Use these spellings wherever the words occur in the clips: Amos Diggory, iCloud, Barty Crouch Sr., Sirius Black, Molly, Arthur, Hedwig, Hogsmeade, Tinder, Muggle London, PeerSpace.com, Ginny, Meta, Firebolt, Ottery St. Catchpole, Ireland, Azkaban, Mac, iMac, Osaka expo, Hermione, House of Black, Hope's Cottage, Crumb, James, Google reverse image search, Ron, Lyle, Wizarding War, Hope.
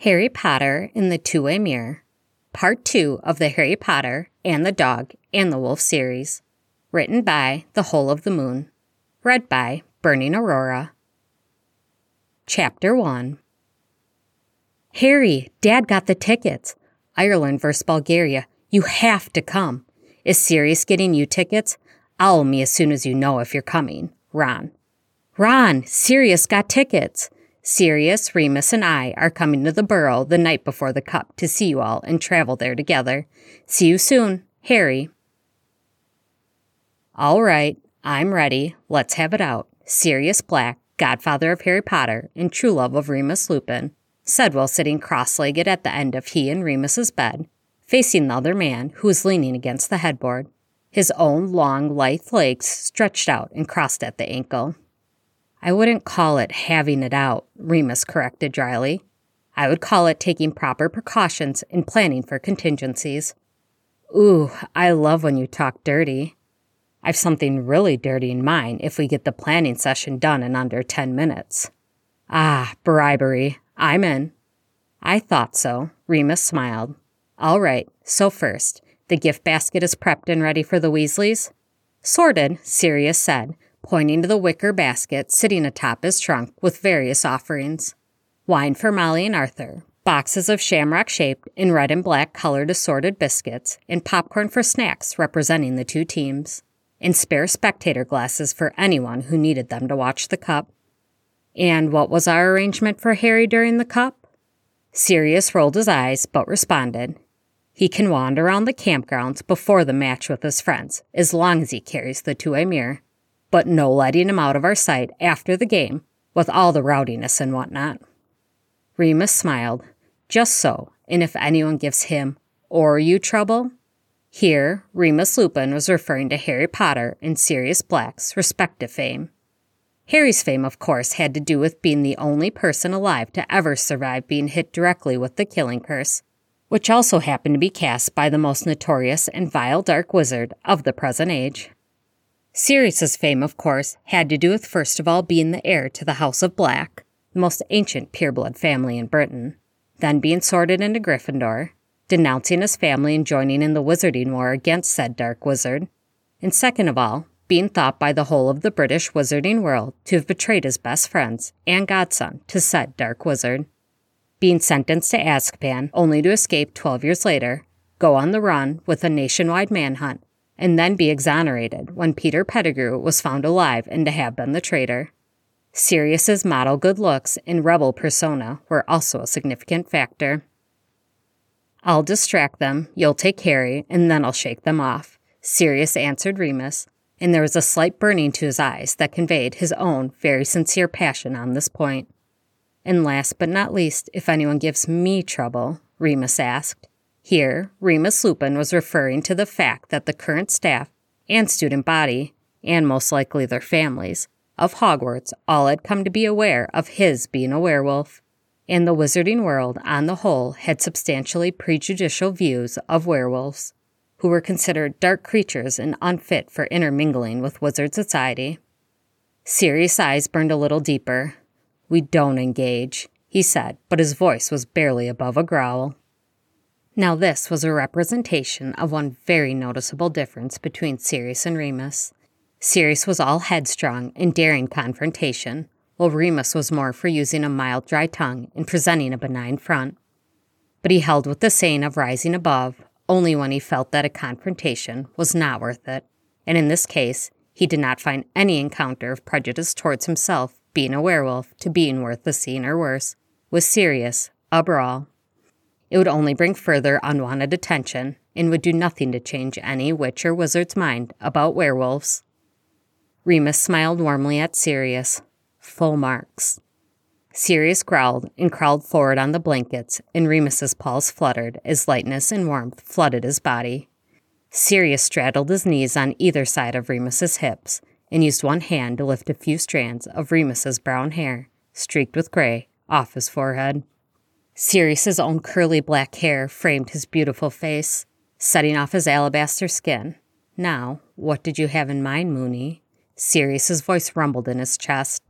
Harry Potter in the Two-Way Mirror, Part 2 of the Harry Potter and the Dog and the Wolf series, written by The Whole of the Moon, read by Burning Aurora. Chapter 1. Harry, Dad got the tickets. Ireland versus Bulgaria. You have to come. Is Sirius getting you tickets? Owl me as soon as you know if you're coming. Ron. Ron, Sirius got tickets. Sirius, Remus, and I are coming to the Burrow the night before the Cup to see you all and travel there together. See you soon, Harry. All right, I'm ready. Let's have it out. Sirius Black, godfather of Harry Potter and true love of Remus Lupin, said while sitting cross-legged at the end of he and Remus's bed, facing the other man who was leaning against the headboard, his own long, lithe legs stretched out and crossed at the ankle. I wouldn't call it having it out, Remus corrected dryly. I would call it taking proper precautions and planning for contingencies. Ooh, I love when you talk dirty. I've something really dirty in mine if we get the planning session done in under 10 minutes. Ah, bribery. I'm in. I thought so, Remus smiled. All right, so first, the gift basket is prepped and ready for the Weasleys? Sorted, Sirius said, pointing to the wicker basket sitting atop his trunk with various offerings. Wine for Molly and Arthur, boxes of shamrock-shaped and red and black colored assorted biscuits, and popcorn for snacks representing the two teams, and spare spectator glasses for anyone who needed them to watch the Cup. And what was our arrangement for Harry during the Cup? Sirius rolled his eyes but responded. He can wander around the campgrounds before the match with his friends, as long as he carries the two-way mirror. But no letting him out of our sight after the game, with all the rowdiness and whatnot. Remus smiled. Just so, and if anyone gives him or you trouble? Here, Remus Lupin was referring to Harry Potter and Sirius Black's respective fame. Harry's fame, of course, had to do with being the only person alive to ever survive being hit directly with the killing curse, which also happened to be cast by the most notorious and vile dark wizard of the present age. Sirius's fame, of course, had to do with first of all being the heir to the House of Black, the most ancient pureblood family in Britain, then being sorted into Gryffindor, denouncing his family and joining in the Wizarding War against said dark wizard, and second of all, being thought by the whole of the British wizarding world to have betrayed his best friends and godson to said dark wizard, being sentenced to Azkaban only to escape 12 years later, go on the run with a nationwide manhunt, and then be exonerated when Peter Pettigrew was found alive and to have been the traitor. Sirius's model good looks and rebel persona were also a significant factor. I'll distract them, you'll take Harry, and then I'll shake them off, Sirius answered Remus, and there was a slight burning to his eyes that conveyed his own very sincere passion on this point. And last but not least, if anyone gives me trouble, Remus asked. Here, Remus Lupin was referring to the fact that the current staff and student body, and most likely their families, of Hogwarts all had come to be aware of his being a werewolf, and the wizarding world on the whole had substantially prejudicial views of werewolves, who were considered dark creatures and unfit for intermingling with wizard society. Sirius' eyes burned a little deeper. We don't engage, he said, but his voice was barely above a growl. Now this was a representation of one very noticeable difference between Sirius and Remus. Sirius was all headstrong and daring confrontation, while Remus was more for using a mild dry tongue and presenting a benign front. But he held with the saying of rising above only when he felt that a confrontation was not worth it, and in this case, he did not find any encounter of prejudice towards himself being a werewolf to being worth the scene or worse, with Sirius, a brawl. It would only bring further unwanted attention and would do nothing to change any witch or wizard's mind about werewolves. Remus smiled warmly at Sirius. Full marks. Sirius growled and crawled forward on the blankets, and Remus's paws fluttered as lightness and warmth flooded his body. Sirius straddled his knees on either side of Remus's hips and used one hand to lift a few strands of Remus's brown hair, streaked with gray, off his forehead. Sirius's own curly black hair framed his beautiful face, setting off his alabaster skin. Now, what did you have in mind, Mooney? Sirius's voice rumbled in his chest.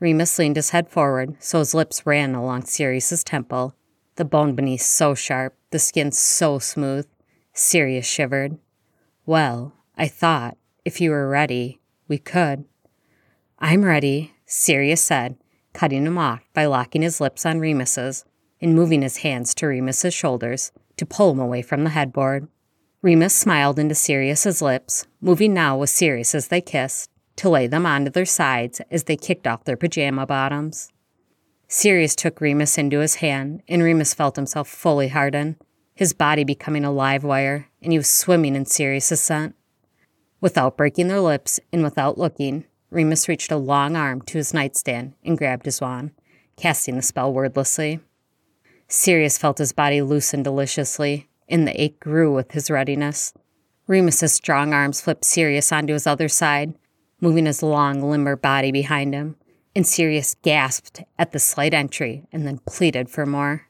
Remus leaned his head forward so his lips ran along Sirius's temple, the bone beneath so sharp, the skin so smooth. Sirius shivered. Well, I thought, if you were ready, we could. I'm ready, Sirius said, cutting him off by locking his lips on Remus's and moving his hands to Remus's shoulders to pull him away from the headboard. Remus smiled into Sirius's lips, moving now with Sirius as they kissed, to lay them onto their sides as they kicked off their pajama bottoms. Sirius took Remus into his hand, and Remus felt himself fully harden, his body becoming a live wire, and he was swimming in Sirius's scent. Without breaking their lips and without looking, Remus reached a long arm to his nightstand and grabbed his wand, casting the spell wordlessly. Sirius felt his body loosen deliciously, and the ache grew with his readiness. Remus's strong arms flipped Sirius onto his other side, moving his long, limber body behind him, and Sirius gasped at the slight entry and then pleaded for more.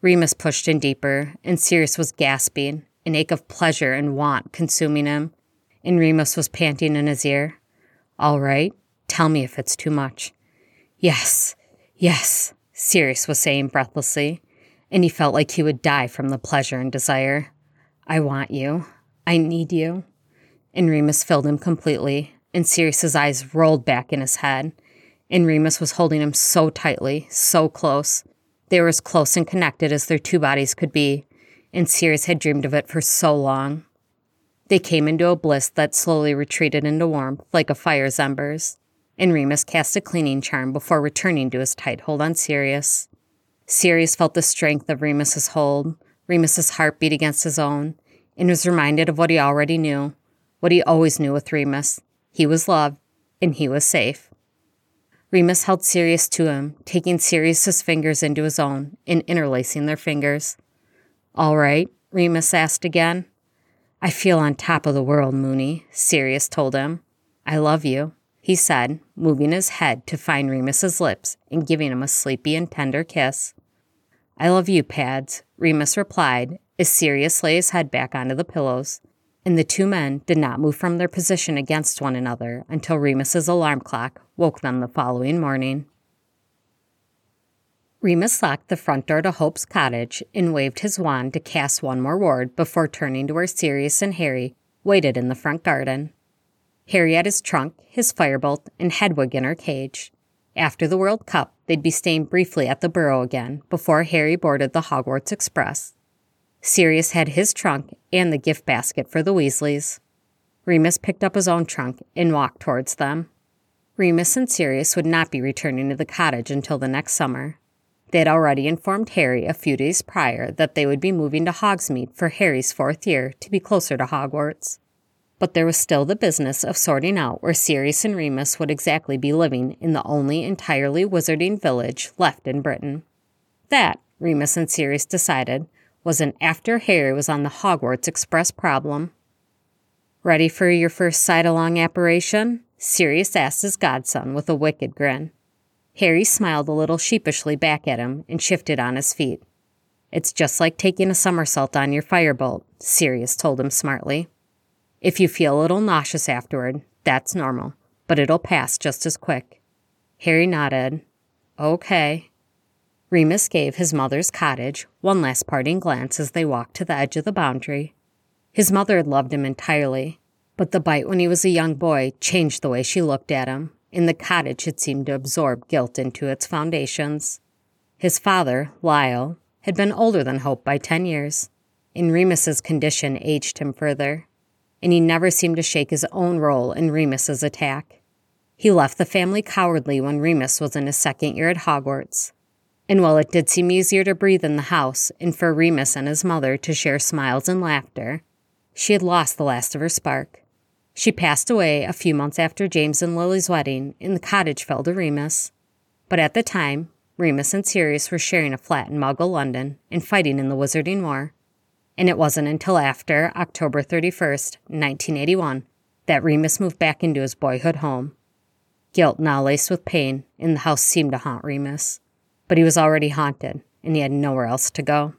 Remus pushed in deeper, and Sirius was gasping, an ache of pleasure and want consuming him, and Remus was panting in his ear. All right, tell me if it's too much. Yes, yes, Sirius was saying breathlessly, and he felt like he would die from the pleasure and desire. I want you. I need you. And Remus filled him completely, and Sirius's eyes rolled back in his head. And Remus was holding him so tightly, so close. They were as close and connected as their two bodies could be, and Sirius had dreamed of it for so long. They came into a bliss that slowly retreated into warmth like a fire's embers, and Remus cast a cleaning charm before returning to his tight hold on Sirius. Sirius felt the strength of Remus's hold, Remus's heartbeat against his own, and was reminded of what he already knew, what he always knew with Remus. He was loved, and he was safe. Remus held Sirius to him, taking Sirius's fingers into his own and interlacing their fingers. All right, Remus asked again. I feel on top of the world, Mooney, Sirius told him. I love you, he said, moving his head to find Remus's lips and giving him a sleepy and tender kiss. I love you, Pads, Remus replied as Sirius lay his head back onto the pillows, and the two men did not move from their position against one another until Remus's alarm clock woke them the following morning. Remus locked the front door to Hope's cottage and waved his wand to cast one more ward before turning to where Sirius and Harry waited in the front garden. Harry had his trunk, his firebolt, and Hedwig in her cage. After the World Cup, they'd be staying briefly at the Burrow again before Harry boarded the Hogwarts Express. Sirius had his trunk and the gift basket for the Weasleys. Remus picked up his own trunk and walked towards them. Remus and Sirius would not be returning to the cottage until the next summer. They had already informed Harry a few days prior that they would be moving to Hogsmeade for Harry's 4th year to be closer to Hogwarts. But there was still the business of sorting out where Sirius and Remus would exactly be living in the only entirely wizarding village left in Britain. That, Remus and Sirius decided, was an after Harry was on the Hogwarts Express problem. Ready for your first side-along apparition? Sirius asked his godson with a wicked grin. Harry smiled a little sheepishly back at him and shifted on his feet. It's just like taking a somersault on your firebolt, Sirius told him smartly. If you feel a little nauseous afterward, that's normal, but it'll pass just as quick. Harry nodded. Okay. Remus gave his mother's cottage one last parting glance as they walked to the edge of the boundary. His mother had loved him entirely, but the bite when he was a young boy changed the way she looked at him. In the cottage had seemed to absorb guilt into its foundations. His father, Lyle, had been older than Hope by 10 years, and Remus's condition aged him further, and he never seemed to shake his own role in Remus's attack. He left the family cowardly when Remus was in his 2nd year at Hogwarts, and while it did seem easier to breathe in the house and for Remus and his mother to share smiles and laughter, she had lost the last of her spark. She passed away a few months after James and Lily's wedding, and the cottage fell to Remus. But at the time, Remus and Sirius were sharing a flat in Muggle London and fighting in the Wizarding War. And it wasn't until after October 31st, 1981, that Remus moved back into his boyhood home. Guilt now laced with pain, and the house seemed to haunt Remus. But he was already haunted, and he had nowhere else to go.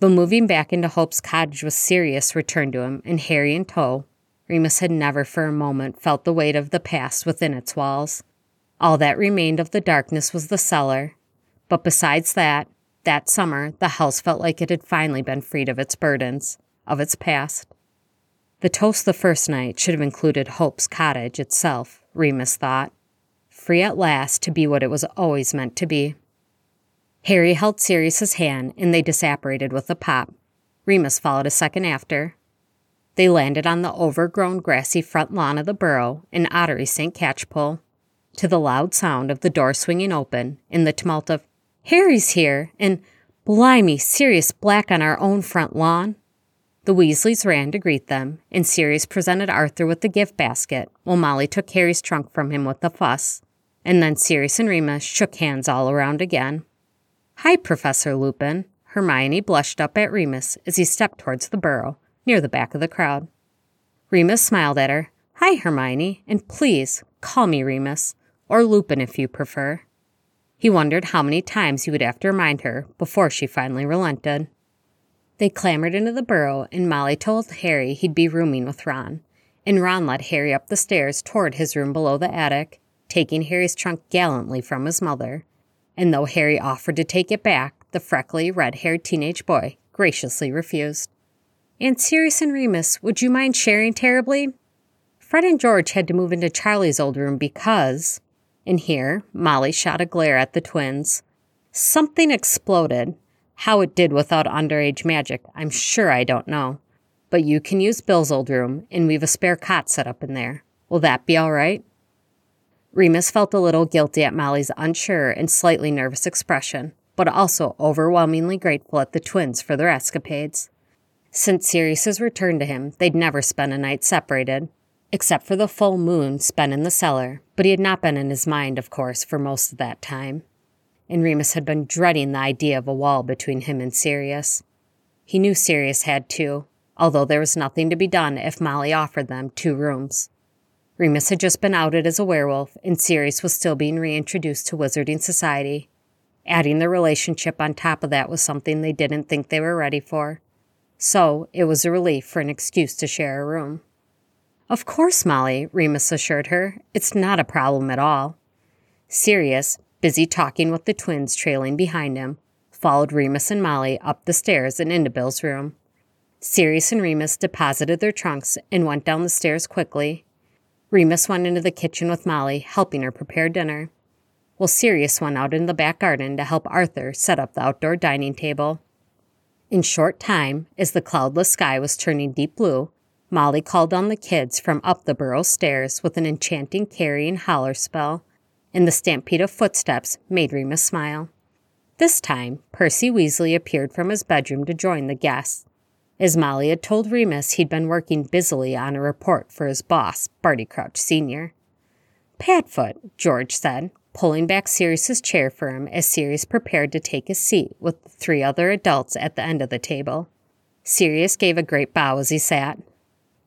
Though moving back into Hope's cottage with Sirius returned to him and Harry in tow, Remus had never for a moment felt the weight of the past within its walls. All that remained of the darkness was the cellar, but besides that, That summer, the house felt like it had finally been freed of its burdens, of its past. The toast the first night should have included Hope's cottage itself, Remus thought, free at last to be what it was always meant to be. Harry held Sirius's hand, and they disapparated with a pop. Remus followed a second after. They landed on the overgrown grassy front lawn of the Burrow in Ottery St. Catchpole, to the loud sound of the door swinging open and the tumult of, "Harry's here," and "Blimey, Sirius Black on our own front lawn." The Weasleys ran to greet them, and Sirius presented Arthur with the gift basket, while Molly took Harry's trunk from him with a fuss, and then Sirius and Remus shook hands all around again. "Hi, Professor Lupin." Hermione blushed up at Remus as he stepped towards the Burrow, near the back of the crowd. Remus smiled at her. "Hi, Hermione, and please, call me Remus, or Lupin if you prefer." He wondered how many times he would have to remind her before she finally relented. They clambered into the Burrow, and Molly told Harry he'd be rooming with Ron, and Ron led Harry up the stairs toward his room below the attic, taking Harry's trunk gallantly from his mother. And though Harry offered to take it back, the freckly, red-haired teenage boy graciously refused. "And Sirius and Remus, would you mind sharing terribly? Fred and George had to move into Charlie's old room because..." And here, Molly shot a glare at the twins. "Something exploded. How it did without underage magic, I'm sure I don't know. But you can use Bill's old room, and we've a spare cot set up in there. Will that be all right?" Remus felt a little guilty at Molly's unsure and slightly nervous expression, but also overwhelmingly grateful at the twins for their escapades. Since Sirius's return to him, they'd never spent a night separated, except for the full moon spent in the cellar, but he had not been in his mind, of course, for most of that time. And Remus had been dreading the idea of a wall between him and Sirius. He knew Sirius had too, although there was nothing to be done if Molly offered them two rooms. Remus had just been outed as a werewolf, and Sirius was still being reintroduced to Wizarding Society. Adding their relationship on top of that was something they didn't think they were ready for. So it was a relief for an excuse to share a room. "Of course, Molly," Remus assured her. "It's not a problem at all." Sirius, busy talking with the twins trailing behind him, followed Remus and Molly up the stairs and into Bill's room. Sirius and Remus deposited their trunks and went down the stairs quickly. Remus went into the kitchen with Molly, helping her prepare dinner, while Sirius went out in the back garden to help Arthur set up the outdoor dining table. In short time, as the cloudless sky was turning deep blue, Molly called on the kids from up the Burrow stairs with an enchanting carrying holler spell, and the stampede of footsteps made Remus smile. This time, Percy Weasley appeared from his bedroom to join the guests. As Molly had told Remus, he'd been working busily on a report for his boss, Barty Crouch Sr. "Padfoot," George said, pulling back Sirius's chair for him as Sirius prepared to take his seat with the three other adults at the end of the table. Sirius gave a great bow as he sat.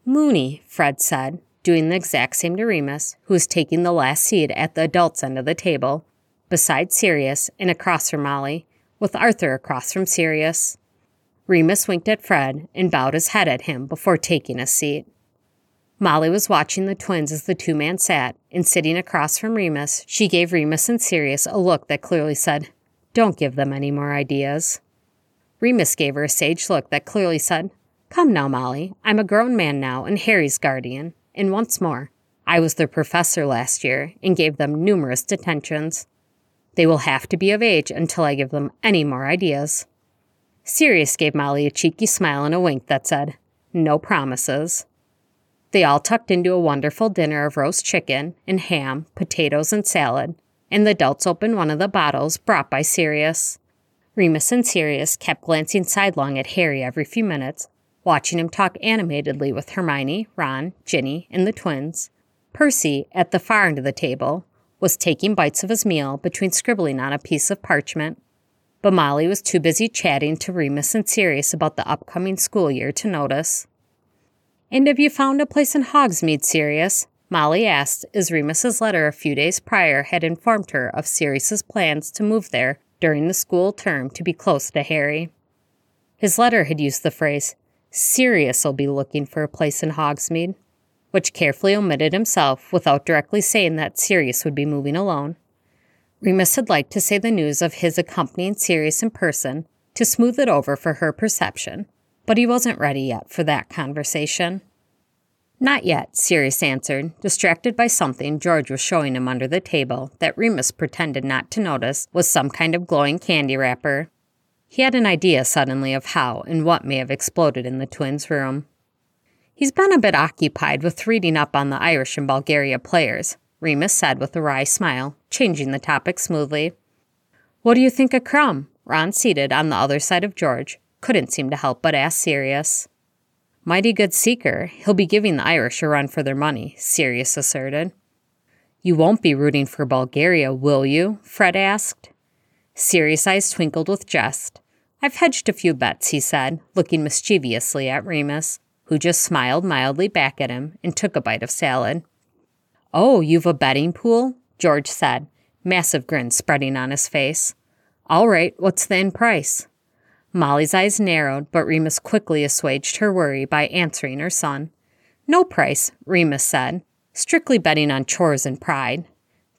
"Mooney," Fred said, doing the exact same to Remus, who was taking the last seat at the adults' end of the table, beside Sirius and across from Molly, with Arthur across from Sirius. Remus winked at Fred and bowed his head at him before taking a seat. Molly was watching the twins as the two men sat, and sitting across from Remus, she gave Remus and Sirius a look that clearly said, "Don't give them any more ideas." Remus gave her a sage look that clearly said, "Come now, Molly, I'm a grown man now and Harry's guardian, and once more, I was their professor last year and gave them numerous detentions. They will have to be of age until I give them any more ideas." Sirius gave Molly a cheeky smile and a wink that said, "No promises." They all tucked into a wonderful dinner of roast chicken and ham, potatoes and salad, and the adults opened one of the bottles brought by Sirius. Remus and Sirius kept glancing sidelong at Harry every few minutes, watching him talk animatedly with Hermione, Ron, Ginny, and the twins. Percy, at the far end of the table, was taking bites of his meal between scribbling on a piece of parchment, but Molly was too busy chatting to Remus and Sirius about the upcoming school year to notice. "And have you found a place in Hogsmeade, Sirius?" Molly asked, as Remus's letter a few days prior had informed her of Sirius's plans to move there during the school term to be close to Harry. His letter had used the phrase, "Sirius'll be looking for a place in Hogsmeade," which carefully omitted himself without directly saying that Sirius would be moving alone. Remus had liked to say the news of his accompanying Sirius in person to smooth it over for her perception, but he wasn't ready yet for that conversation. "Not yet," Sirius answered, distracted by something George was showing him under the table that Remus pretended not to notice was some kind of glowing candy wrapper. He had an idea suddenly of how and what may have exploded in the twins' room. "He's been a bit occupied with reading up on the Irish and Bulgaria players," Remus said with a wry smile, changing the topic smoothly. "What do you think of Crumb?" Ron, seated on the other side of George, couldn't seem to help but ask Sirius. "Mighty good seeker. He'll be giving the Irish a run for their money," Sirius asserted. "You won't be rooting for Bulgaria, will you?" Fred asked. Sirius' eyes twinkled with jest. "I've hedged a few bets," he said, looking mischievously at Remus, who just smiled mildly back at him and took a bite of salad. "Oh, you've a betting pool?" George said, massive grin spreading on his face. "All right, what's the end price?" Molly's eyes narrowed, but Remus quickly assuaged her worry by answering her son. "No price," Remus said, strictly betting on chores and pride.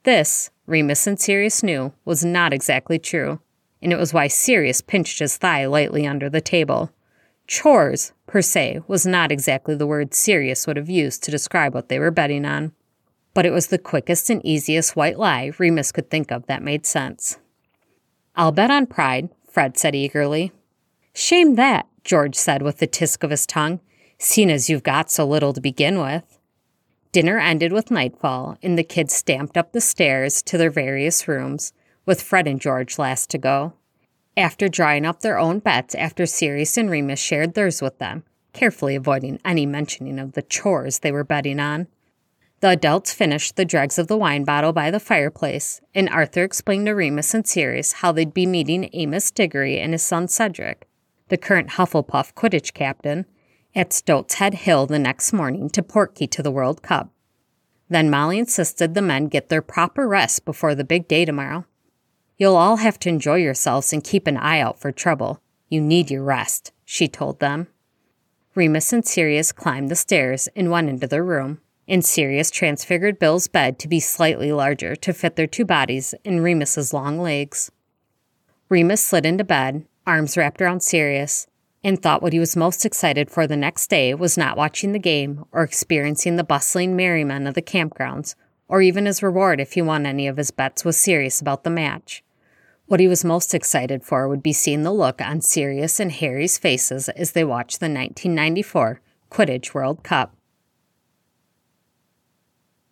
This, Remus and Sirius knew, was not exactly true, and it was why Sirius pinched his thigh lightly under the table. Chores, per se, was not exactly the word Sirius would have used to describe what they were betting on, but it was the quickest and easiest white lie Remus could think of that made sense. "I'll bet on pride," Fred said eagerly. "Shame that," George said with the tisk of his tongue, "seeing as you've got so little to begin with." Dinner ended with nightfall, and the kids stamped up the stairs to their various rooms, with Fred and George last to go. After drawing up their own bets after Sirius and Remus shared theirs with them, carefully avoiding any mentioning of the chores they were betting on, the adults finished the dregs of the wine bottle by the fireplace, and Arthur explained to Remus and Sirius how they'd be meeting Amos Diggory and his son Cedric, the current Hufflepuff Quidditch captain, at Stoats Head Hill the next morning to portkey to the World Cup. Then Molly insisted the men get their proper rest before the big day tomorrow. "You'll all have to enjoy yourselves and keep an eye out for trouble. You need your rest," she told them. Remus and Sirius climbed the stairs and went into their room, and Sirius transfigured Bill's bed to be slightly larger to fit their two bodies and Remus's long legs. Remus slid into bed, arms wrapped around Sirius, and thought what he was most excited for the next day was not watching the game or experiencing the bustling merriment of the campgrounds, or even his reward if he won any of his bets was Sirius about the match. What he was most excited for would be seeing the look on Sirius and Harry's faces as they watched the 1994 Quidditch World Cup.